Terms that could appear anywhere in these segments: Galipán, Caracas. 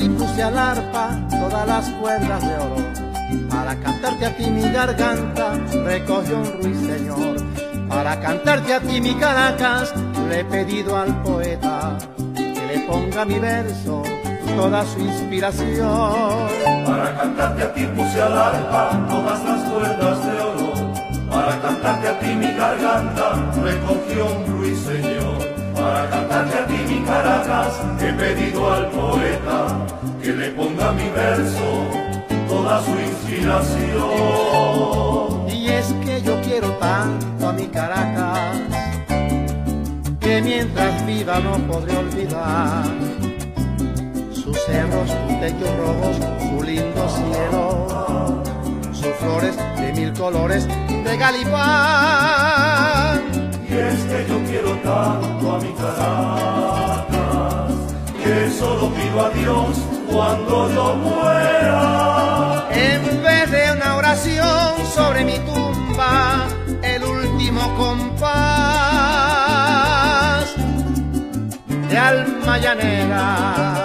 y puse al arpa todas las cuerdas de oro. Para cantarte a ti mi garganta recogió un ruiseñor. Para cantarte a ti mi Caracas le he pedido al poeta que le ponga a mi verso toda su inspiración. Para cantarte a ti puse al arpa todas las cuerdas de oro. Para cantarte a ti mi garganta recogió un ruiseñor. Para cantarte a ti mi Caracas he pedido al poeta que le ponga a mi verso toda su inspiración. Y es que yo quiero tanto a mi Caracas que mientras viva no podré olvidar sus cerros, sus techos rojos, su lindo cielo, sus flores de mil colores de Galipán. Y es que yo quiero tanto a mi Caracas que solo pido a Dios cuando yo muera, en vez de una oración sobre mi tumba, el último compás de alma llanera.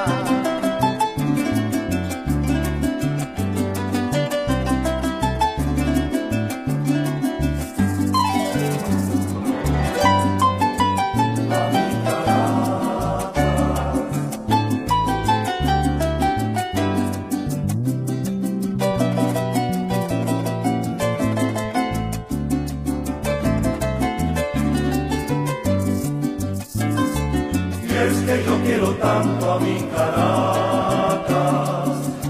Es que yo quiero tanto a mi Caracas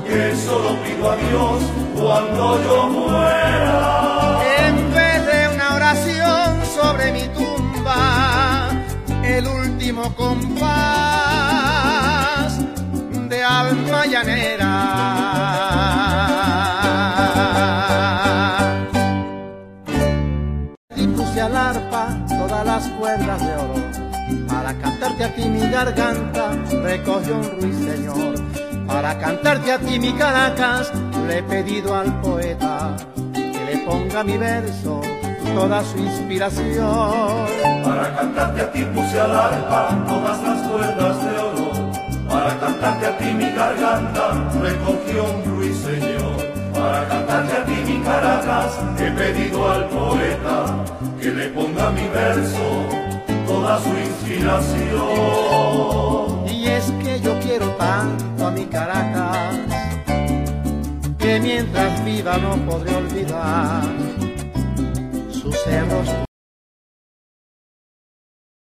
que solo pido a Dios cuando yo muera, en vez de una oración sobre mi tumba, el último compás de alma llanera. Y puse al arpa todas las cuerdas de oro. Para cantarte a ti mi garganta recogió un ruiseñor. Para cantarte a ti mi Caracas le he pedido al poeta que le ponga a mi verso toda su inspiración. Para cantarte a ti puse al arpa todas las cuerdas de oro. Para cantarte a ti mi garganta recogió un ruiseñor. Para cantarte a ti mi Caracas he pedido al poeta que le ponga a mi verso toda su inspiración. Y es que yo quiero tanto a mi Caracas que mientras viva no podré olvidar sus cerros.